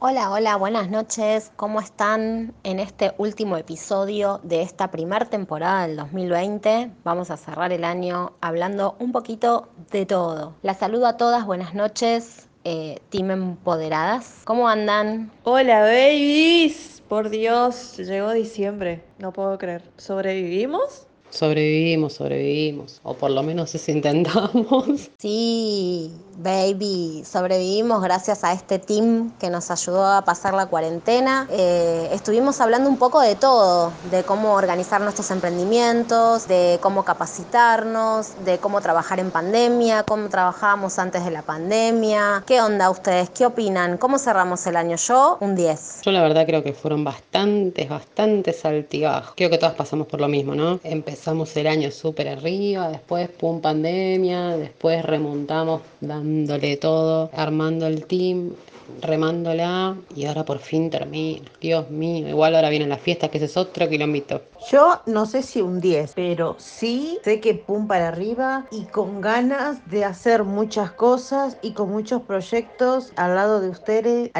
Hola, hola, buenas noches. ¿Cómo están en este último episodio de esta primer temporada del 2020? Vamos a cerrar el año hablando un poquito de todo. Las saludo a todas, buenas noches, Team Empoderadas. ¿Cómo andan? Hola, babies. Por Dios, llegó diciembre. No puedo creer. ¿Sobrevivimos? Sobrevivimos, o por lo menos eso intentamos. Sí, baby, sobrevivimos gracias a este team que nos ayudó a pasar la cuarentena. Estuvimos hablando un poco de todo, de cómo organizar nuestros emprendimientos, de cómo capacitarnos, de cómo trabajar en pandemia, cómo trabajábamos antes de la pandemia. ¿Qué onda ustedes? ¿Qué opinan? ¿Cómo cerramos el año? Yo, un 10. Yo la verdad creo que fueron bastantes altibajos. Creo que todas pasamos por lo mismo, ¿no? Empezamos el año súper arriba, después pum, pandemia, después remontamos dándole todo, armando el team, remándola, y ahora por fin termina. Dios mío, igual ahora vienen las fiestas, que ese es otro quilombito. Yo no sé si un 10, pero sí sé que pum para arriba y con ganas de hacer muchas cosas y con muchos proyectos al lado de ustedes,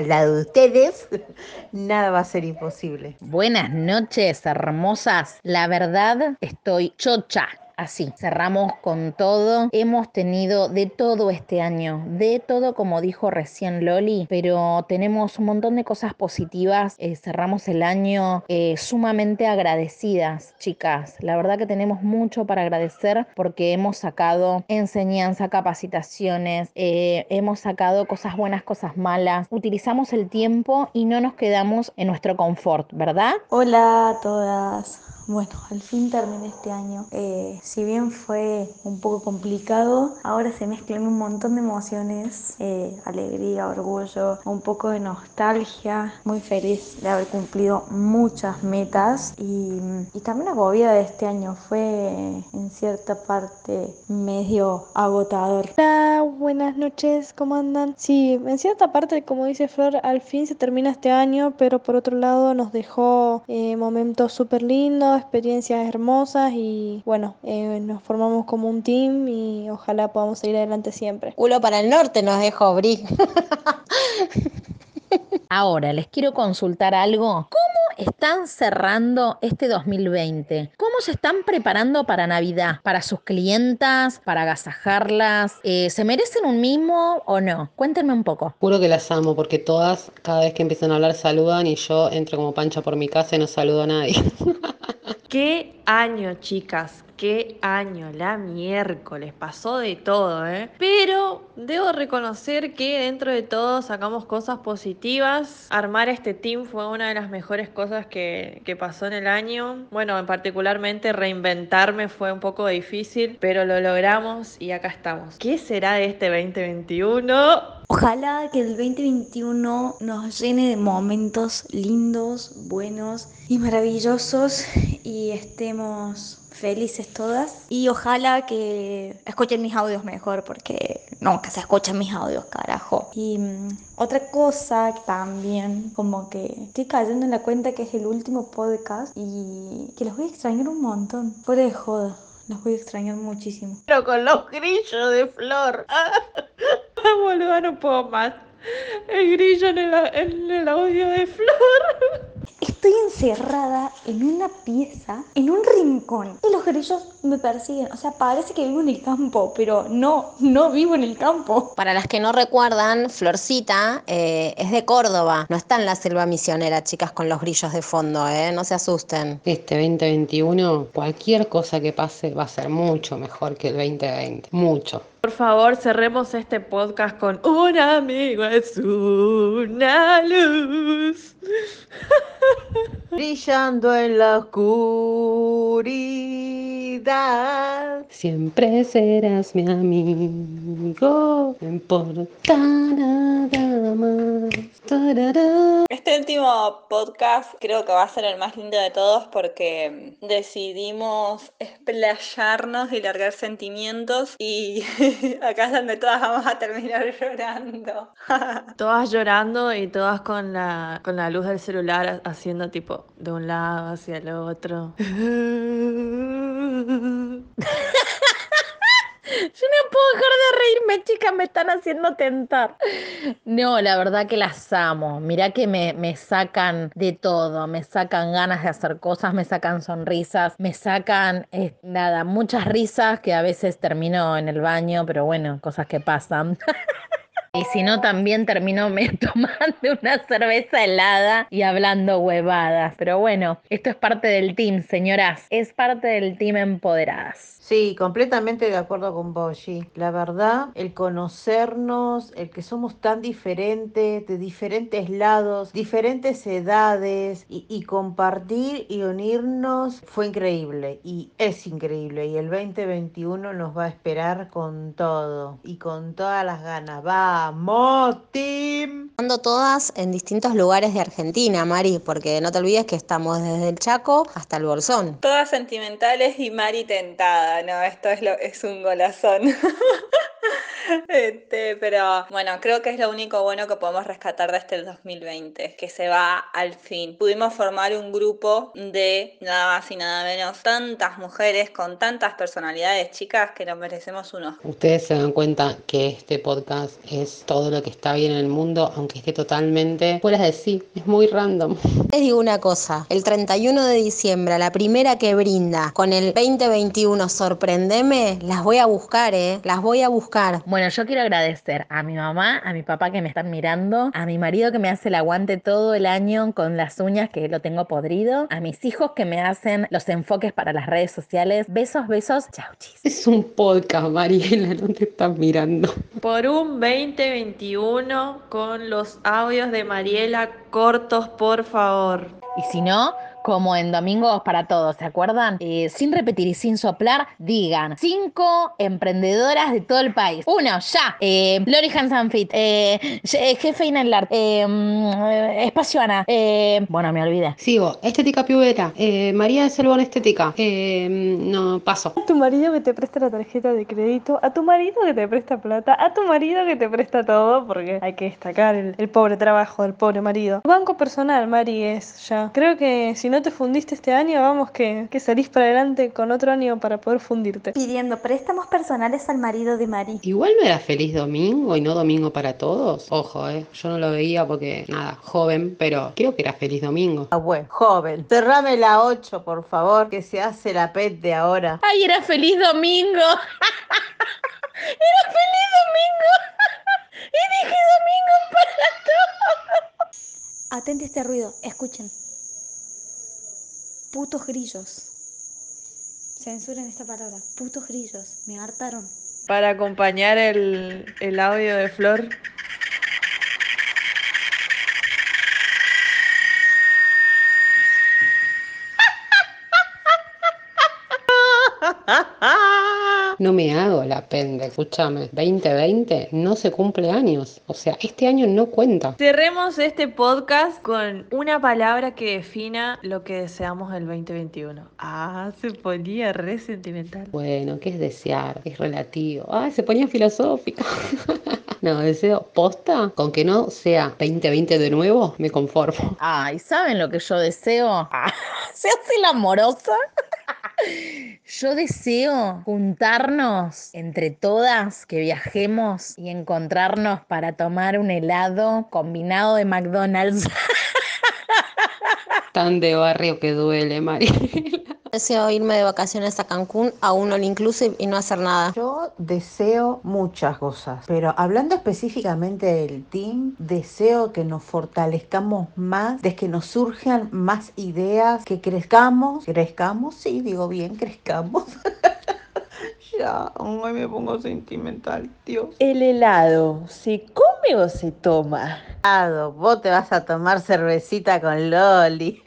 nada va a ser imposible. Buenas noches, hermosas. La verdad, estoy chocha. Así, cerramos con todo. Hemos tenido de todo este año, de todo como dijo recién Loli, pero tenemos un montón de cosas positivas. Cerramos el año sumamente agradecidas, chicas. La verdad que tenemos mucho para agradecer porque hemos sacado enseñanza, capacitaciones, hemos sacado cosas buenas, cosas malas. Utilizamos el tiempo y no nos quedamos en nuestro confort, ¿verdad? Hola a todas. Bueno, al fin terminé este año. Si bien fue un poco complicado, ahora se mezclan un montón de emociones, alegría, orgullo, un poco de nostalgia, muy feliz de haber cumplido muchas metas y también la movida de este año fue en cierta parte medio agotador. Hola, buenas noches, ¿cómo andan? Sí, en cierta parte, como dice Flor, al fin se termina este año, pero por otro lado nos dejó momentos súper lindos, experiencias hermosas y bueno, nos formamos como un team y ojalá podamos seguir adelante siempre. Culo para el norte nos dejó Bri. Ahora les quiero consultar algo. ¿Cómo están cerrando este 2020? ¿Cómo se están preparando para Navidad? ¿Para sus clientas? ¿Para agasajarlas? ¿Se merecen un mimo o no? Cuéntenme un poco. Juro que las amo porque todas, cada vez que empiezan a hablar, saludan y yo entro como pancha por mi casa y no saludo a nadie. ¡Qué año, chicas! ¡Qué año! La miércoles. Pasó de todo, ¿eh? Pero debo reconocer que dentro de todo sacamos cosas positivas. Armar este team fue una de las mejores cosas que pasó en el año. Bueno, particularmente reinventarme fue un poco difícil, pero lo logramos y acá estamos. ¿Qué será de este 2021? Ojalá que el 2021 nos llene de momentos lindos, buenos y maravillosos y estemos felices todas. Y ojalá que escuchen mis audios mejor porque no, que se escuchen mis audios, carajo. Y otra cosa también, como que estoy cayendo en la cuenta que es el último podcast y que los voy a extrañar un montón. Fuera de joda, los voy a extrañar muchísimo. Pero con los grillos de Flor. Boluda, no puedo más. El grillo en el audio de Flor. Estoy encerrada en una pieza, en un rincón, y los grillos me persiguen. O sea, parece que vivo en el campo, pero no vivo en el campo. Para las que no recuerdan, Florcita es de Córdoba. No está en la selva misionera, chicas, con los grillos de fondo, no se asusten. Este 2021, cualquier cosa que pase va a ser mucho mejor que el 2020. Mucho. Por favor, cerremos este podcast con un amigo es una luz. Brillando en la oscuridad. Siempre serás mi amigo, no importa nada más. Tarará. Este último podcast creo que va a ser el más lindo de todos porque decidimos explayarnos y largar sentimientos y acá es donde todas vamos a terminar llorando. Todas llorando y todas con la luz del celular haciendo tipo de un lado hacia el otro. Yo no puedo dejar de reírme, chicas, me están haciendo tentar. No, la verdad que las amo. Mirá que me sacan de todo, me sacan ganas de hacer cosas, me sacan sonrisas, me sacan, nada, muchas risas que a veces termino en el baño, pero bueno, cosas que pasan. Y si no, también termino tomando una cerveza helada y hablando huevadas. Pero bueno, esto es parte del team, señoras. Es parte del team Empoderadas. Sí, completamente de acuerdo con vos, G. La verdad, el conocernos, el que somos tan diferentes, de diferentes lados, diferentes edades, y compartir y unirnos fue increíble. Y es increíble. Y el 2021 nos va a esperar con todo y con todas las ganas. ¡Va! ¡Vamos, team! Ando todas en distintos lugares de Argentina, Mari, porque no te olvides que estamos desde el Chaco hasta el Bolsón. Todas sentimentales y Mari tentada, ¿no? Esto es un golazón. Pero bueno, creo que es lo único bueno que podemos rescatar de este 2020, que se va al fin. Pudimos formar un grupo de nada más y nada menos tantas mujeres con tantas personalidades, chicas, que nos merecemos uno. Ustedes se dan cuenta que este podcast es todo lo que está bien en el mundo, aunque esté totalmente fuera de sí, es muy random. Les digo una cosa, el 31 de diciembre, la primera que brinda con el 2021 sorprendeme, las voy a buscar, las voy a buscar. Bueno, yo quiero agradecer a mi mamá, a mi papá que me están mirando, a mi marido que me hace el aguante todo el año con las uñas que lo tengo podrido, a mis hijos que me hacen los enfoques para las redes sociales. Besos, besos, chau, chis. Es un podcast, Mariela, no te están mirando. Por un 2021 con los audios de Mariela cortos, por favor. Y si no, como en Domingos para Todos, ¿se acuerdan? Sin repetir y sin soplar, digan 5 emprendedoras de todo el país. 1, ya. Lori Hansan Fit. Jefe Inelart. Espacio Ana. Bueno, me olvidé. Sigo. Estética Piubera. María de Selbón Estética. No, paso. A tu marido que te presta la tarjeta de crédito. A tu marido que te presta plata. A tu marido que te presta todo. Porque hay que destacar el pobre trabajo del pobre marido. Banco personal, Mari, es ya. Creo que si no te fundiste este año, vamos que salís para adelante con otro año para poder fundirte. Pidiendo préstamos personales al marido de Mari. Igual no era feliz domingo y no domingo para todos. Ojo, yo no lo veía porque, nada, joven, pero creo que era feliz domingo. Ah, bueno, joven. Cerrame la 8, por favor, que se hace la pet de ahora. Ay, era feliz domingo. Era feliz domingo. Y dije domingo para todos. Atente a este ruido, escuchen. Putos grillos. Censuren esta palabra. Putos grillos. Me hartaron. Para acompañar el audio de Flor. No me hago la pende, escúchame. 2020 no se cumple años. O sea, este año no cuenta. Cerremos este podcast con una palabra que defina lo que deseamos del 2021. Ah, se ponía re sentimental. Bueno, ¿qué es desear? Es relativo. Ah, se ponía filosófica. No, deseo posta. Con que no sea 2020 de nuevo, me conformo. Ay, ¿saben lo que yo deseo? Ah, ¿se hace la amorosa? Yo deseo juntarnos entre todas, que viajemos y encontrarnos para tomar un helado combinado de McDonald's. Tan de barrio que duele, Mariela. Deseo irme de vacaciones a Cancún, a un all inclusive y no hacer nada. Yo deseo muchas cosas, pero hablando específicamente del team, deseo que nos fortalezcamos más, de que nos surjan más ideas, que crezcamos, sí, digo bien, crezcamos. Ya, hoy me pongo sentimental, Dios. El helado, ¿se come o se toma? Helado, vos te vas a tomar cervecita con Loli.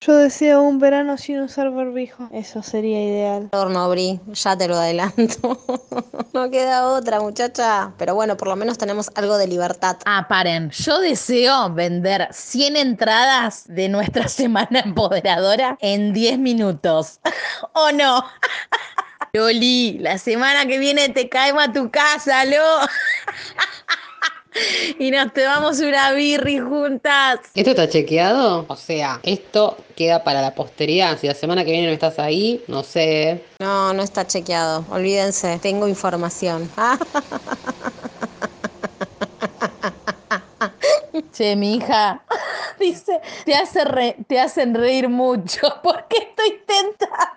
Yo deseo un verano sin usar barbijo. Eso sería ideal. No, Bri, ya te lo adelanto. No queda otra, muchacha. Pero bueno, por lo menos tenemos algo de libertad. Ah, paren. Yo deseo vender 100 entradas de nuestra semana empoderadora en 10 minutos. ¿O no? Loli, la semana que viene te caigo a tu casa, lo. Y nos tomamos una birri juntas. ¿Esto está chequeado? O sea, esto queda para la posteridad. Si la semana que viene no estás ahí, no sé. No, no está chequeado. Olvídense, tengo información. Che, mi hija, dice, te hacen reír mucho porque estoy tentada.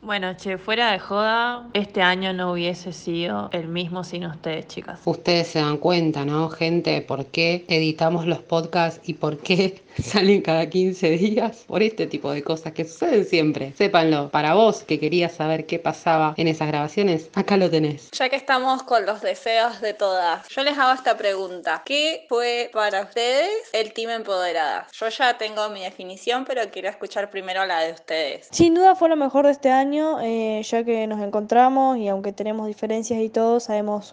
Bueno, che, fuera de joda, este año no hubiese sido el mismo sin ustedes, chicas. Ustedes se dan cuenta, ¿no, gente? ¿Por qué editamos los podcasts y por qué salen cada 15 días? Por este tipo de cosas que suceden siempre. Sépanlo, para vos que querías saber qué pasaba en esas grabaciones, acá lo tenés. Ya que estamos con los deseos de todas, yo les hago esta pregunta. ¿Qué fue para ustedes el Team Empoderada? Yo ya tengo mi definición, pero quiero escuchar primero la de ustedes. Sin duda fue lo mejor de este año. Ya que nos encontramos y aunque tenemos diferencias y todo, sabemos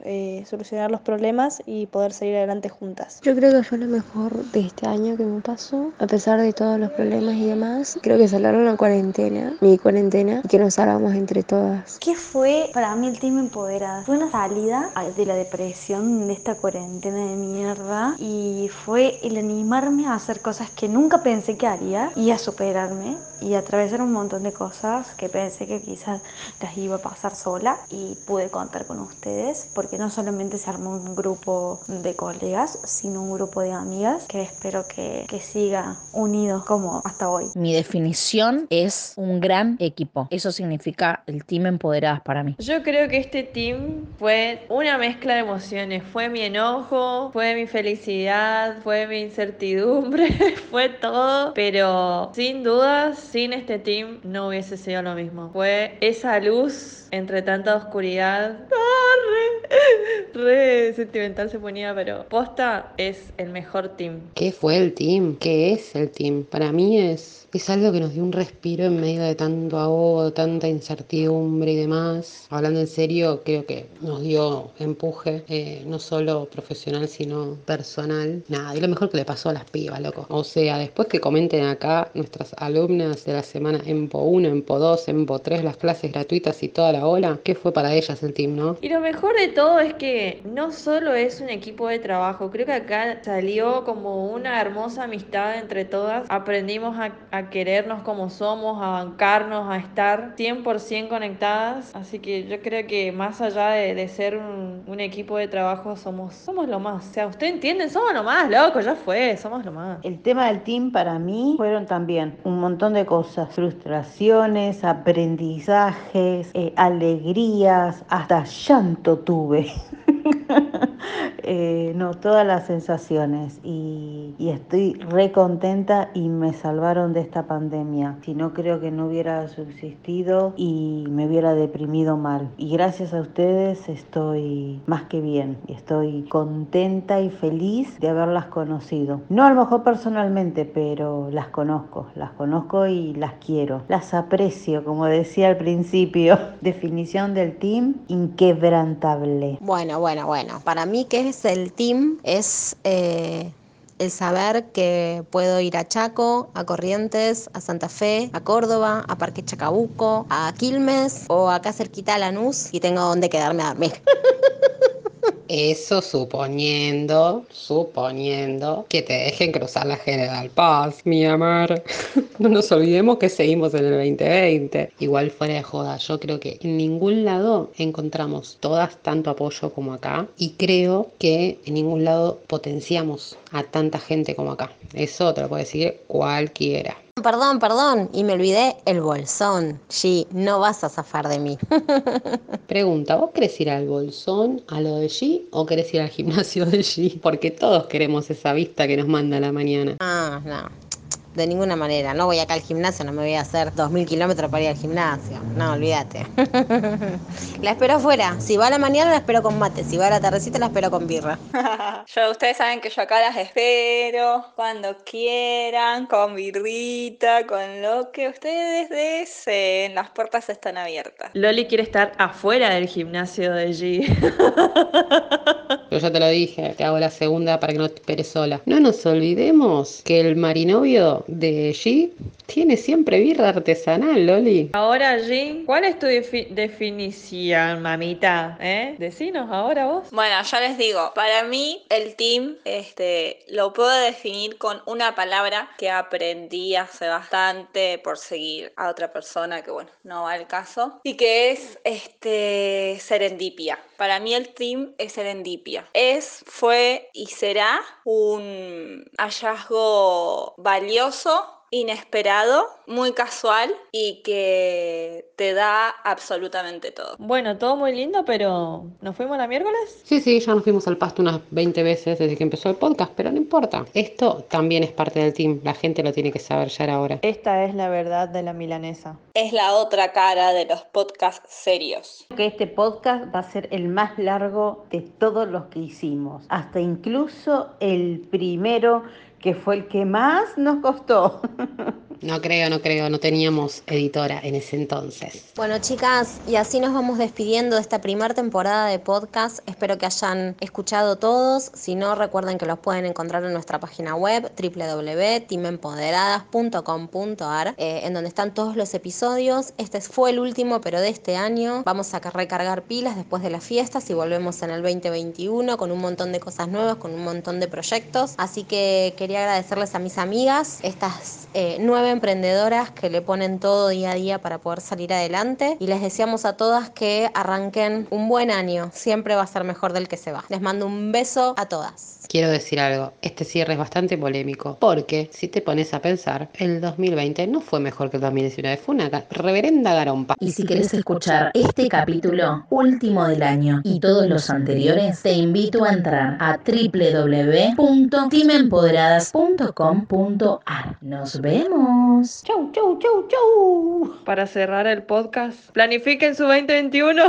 solucionar los problemas y poder salir adelante juntas. Yo creo que fue lo mejor de este año que me pasó, a pesar de todos los problemas y demás. Creo que salieron la cuarentena, mi cuarentena, y que nos salvamos entre todas. ¿Qué fue para mí el Team Empoderada? Fue una salida de la depresión de esta cuarentena de mierda y fue el animarme a hacer cosas que nunca pensé que haría y a superarme y a atravesar un montón de cosas que pensé que quizás las iba a pasar sola y pude contar con ustedes porque no solamente se armó un grupo de colegas, sino un grupo de amigas que espero que siga unidos como hasta hoy. Mi definición es un gran equipo. Eso significa el Team Empoderadas para mí. Yo creo que este team fue una mezcla de emociones. Fue mi enojo, fue mi felicidad, fue mi incertidumbre, fue todo. Pero sin dudas, sin este team no hubiese sido lo mismo. Fue esa luz entre tanta oscuridad. Re sentimental se ponía, pero posta es el mejor team. ¿Qué fue el team? ¿Qué es el team? Para mí es algo que nos dio un respiro en medio de tanto ahogo, tanta incertidumbre y demás. Hablando en serio, creo que nos dio empuje, no solo profesional, sino personal. Nada, y lo mejor que le pasó a las pibas, loco. O sea, después que comenten acá nuestras alumnas de la semana Empo 1, Empo 2, Empo 3, las clases gratuitas y toda la ola, ¿qué fue para ellas el team, no? Y lo mejor de todo es que no solo es un equipo de trabajo, creo que acá salió como una hermosa amistad entre todas. Aprendimos a querernos como somos, a bancarnos, a estar 100% conectadas. Así que yo creo que más allá de ser un equipo de trabajo, somos lo más. O sea, ¿ustedes entienden? Somos lo más, loco, ya fue, somos lo más. El tema del team para mí fueron también un montón de cosas. Frustraciones, aprendizajes, alegrías, hasta llanto tuve. No, todas las sensaciones y estoy re contenta y me salvaron de esta pandemia. Si no, creo que no hubiera subsistido y me hubiera deprimido mal. Y gracias a ustedes estoy más que bien. Estoy contenta y feliz de haberlas conocido. No a lo mejor personalmente, pero las conozco y las quiero. Las aprecio, como decía al principio. Definición del team, inquebrantable. Bueno. Para mí, ¿qué es el team? Es el saber que puedo ir a Chaco, a Corrientes, a Santa Fe, a Córdoba, a Parque Chacabuco, a Quilmes o acá cerquita a Lanús y tengo donde quedarme a dormir. Eso suponiendo que te dejen cruzar la General Paz, mi amor. No nos olvidemos que seguimos en el 2020. Igual fuera de joda, yo creo que en ningún lado encontramos todas tanto apoyo como acá. Y creo que en ningún lado potenciamos a tanta gente como acá. Eso te lo puede decir cualquiera. Perdón, y me olvidé el bolsón. G, no vas a zafar de mí. Pregunta, ¿vos querés ir al bolsón, a lo de G, o querés ir al gimnasio de G? Porque todos queremos esa vista que nos manda a la mañana. Ah, no. De ninguna manera, no voy acá al gimnasio, no me voy a hacer 2000 kilómetros para ir al gimnasio. No, olvídate. La espero afuera. Si va a la mañana, la espero con mate. Si va a la tardecita, la espero con birra. Ustedes saben que yo acá las espero cuando quieran, con birrita, con lo que ustedes deseen. Las puertas están abiertas. Loli quiere estar afuera del gimnasio de G. Yo ya te lo dije, te hago la segunda para que no te esperes sola. No nos olvidemos que el marinovio puesto de G tiene siempre birra artesanal, Loli. Ahora, G, ¿cuál es tu definición, mamita? Decinos ahora vos. Bueno, ya les digo, para mí el team lo puedo definir con una palabra que aprendí hace bastante por seguir a otra persona que, bueno, no va al caso, y que es serendipia. Para mí el team es serendipia. Fue y será un hallazgo valioso, inesperado, muy casual y que te da absolutamente todo. Bueno, todo muy lindo, pero ¿nos fuimos la miércoles? Sí, ya nos fuimos al pasto unas 20 veces desde que empezó el podcast, pero no importa. Esto también es parte del team, la gente lo tiene que saber ya ahora. Esta es la verdad de la milanesa. Es la otra cara de los podcasts serios. Creo que este podcast va a ser el más largo de todos los que hicimos, hasta incluso el primero, que fue el que más nos costó. No creo, no teníamos editora en ese entonces. Bueno, chicas, y así nos vamos despidiendo de esta primera temporada de podcast. Espero que hayan escuchado todos. Si no, recuerden que los pueden encontrar en nuestra página web www.teamempoderadas.com.ar, en donde están todos los episodios. Este fue el último, pero de este año. Vamos a recargar pilas después de las fiestas y volvemos en el 2021 con un montón de cosas nuevas, con un montón de proyectos. Así que quería agradecerles a mis amigas, estas 9 emprendedoras que le ponen todo día a día para poder salir adelante, y les deseamos a todas que arranquen un buen año, siempre va a ser mejor del que se va. Les mando un beso a todas. Quiero decir algo, este cierre es bastante polémico, porque si te pones a pensar, el 2020 no fue mejor que el 2019, fue una reverenda garompa. Y si querés escuchar este capítulo, último del año, y todos los anteriores, te invito a entrar a www.teamempoderadas.com.ar. ¡Nos vemos! ¡Chau! Para cerrar el podcast, planifiquen su 2021.